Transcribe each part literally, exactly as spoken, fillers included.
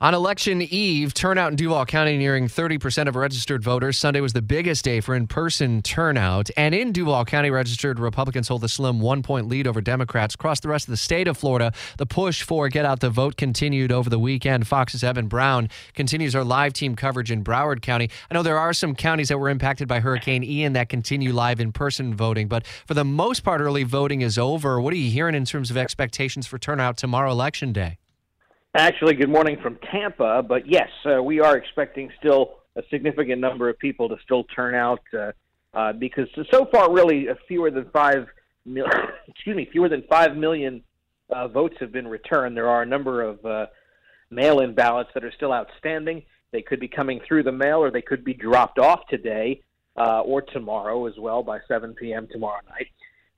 On Election Eve, turnout in Duval County nearing thirty percent of registered voters. Sunday was the biggest day for in-person turnout. And in Duval County, registered Republicans hold a slim one-point lead over Democrats. Across the rest of the state of Florida, the push for get out the vote continued over the weekend. Fox's Evan Brown continues our live team coverage in Broward County. I know there are some counties that were impacted by Hurricane Ian that continue live in-person voting. But for the most part, early voting is over. What are you hearing in terms of expectations for turnout tomorrow, Election Day? Actually, good morning from Tampa, but yes, uh, we are expecting still a significant number of people to still turn out uh, uh, because so far, really, uh, fewer than five mil- excuse me, fewer than five million uh, votes have been returned. There are a number of uh, mail-in ballots that are still outstanding. They could be coming through the mail, or they could be dropped off today uh, or tomorrow as well by seven p.m. tomorrow night.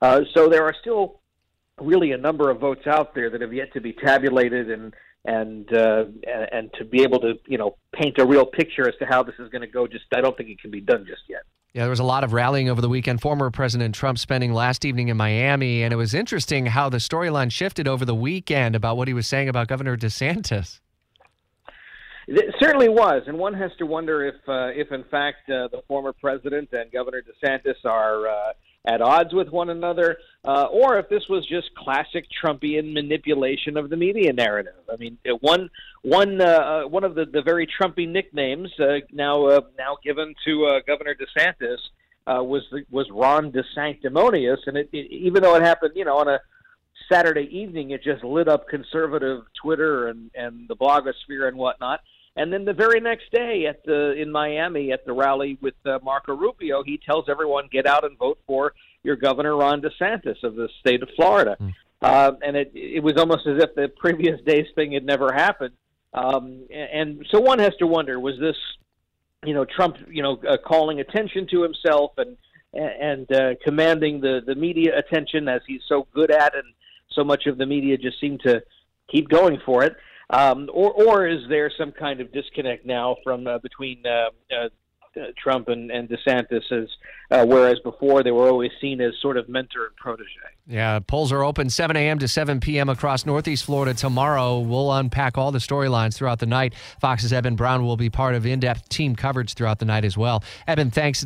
Uh, so there are still really a number of votes out there that have yet to be tabulated and. And uh, and to be able to, you know, paint a real picture as to how this is going to go, just I don't think it can be done just yet. Yeah, there was a lot of rallying over the weekend. Former President Trump spending last evening in Miami, and it was interesting how the storyline shifted over the weekend about what he was saying about Governor DeSantis. It certainly was, and one has to wonder if, uh, if in fact, uh, the former president and Governor DeSantis are uh, at odds with one another, uh, or if this was just classic Trumpian manipulation of the media narrative. I mean, one one uh, one of the, the very Trumpy nicknames uh, now uh, now given to uh, Governor DeSantis uh, was was Ron DeSanctimonious, and it, it, even though it happened, you know, on a Saturday evening, it just lit up conservative Twitter and, and the blogosphere and whatnot. And then the very next day at the in Miami at the rally with uh, Marco Rubio, he tells everyone, get out and vote for your governor, Ron DeSantis, of the state of Florida. Mm. Uh, and it, it was almost as if the previous day's thing had never happened. Um, and, and so one has to wonder, was this, you know, Trump, you know, uh, calling attention to himself and and uh, commanding the, the media attention as he's so good at, and so much of the media just seemed to keep going for it. Um, or, or is there some kind of disconnect now from uh, between uh, uh, Trump and, and DeSantis, as, uh, whereas before they were always seen as sort of mentor and protege? Yeah, polls are open seven a.m. to seven p.m. across Northeast Florida tomorrow. We'll unpack all the storylines throughout the night. Fox's Evan Brown will be part of in-depth team coverage throughout the night as well. Evan, thanks.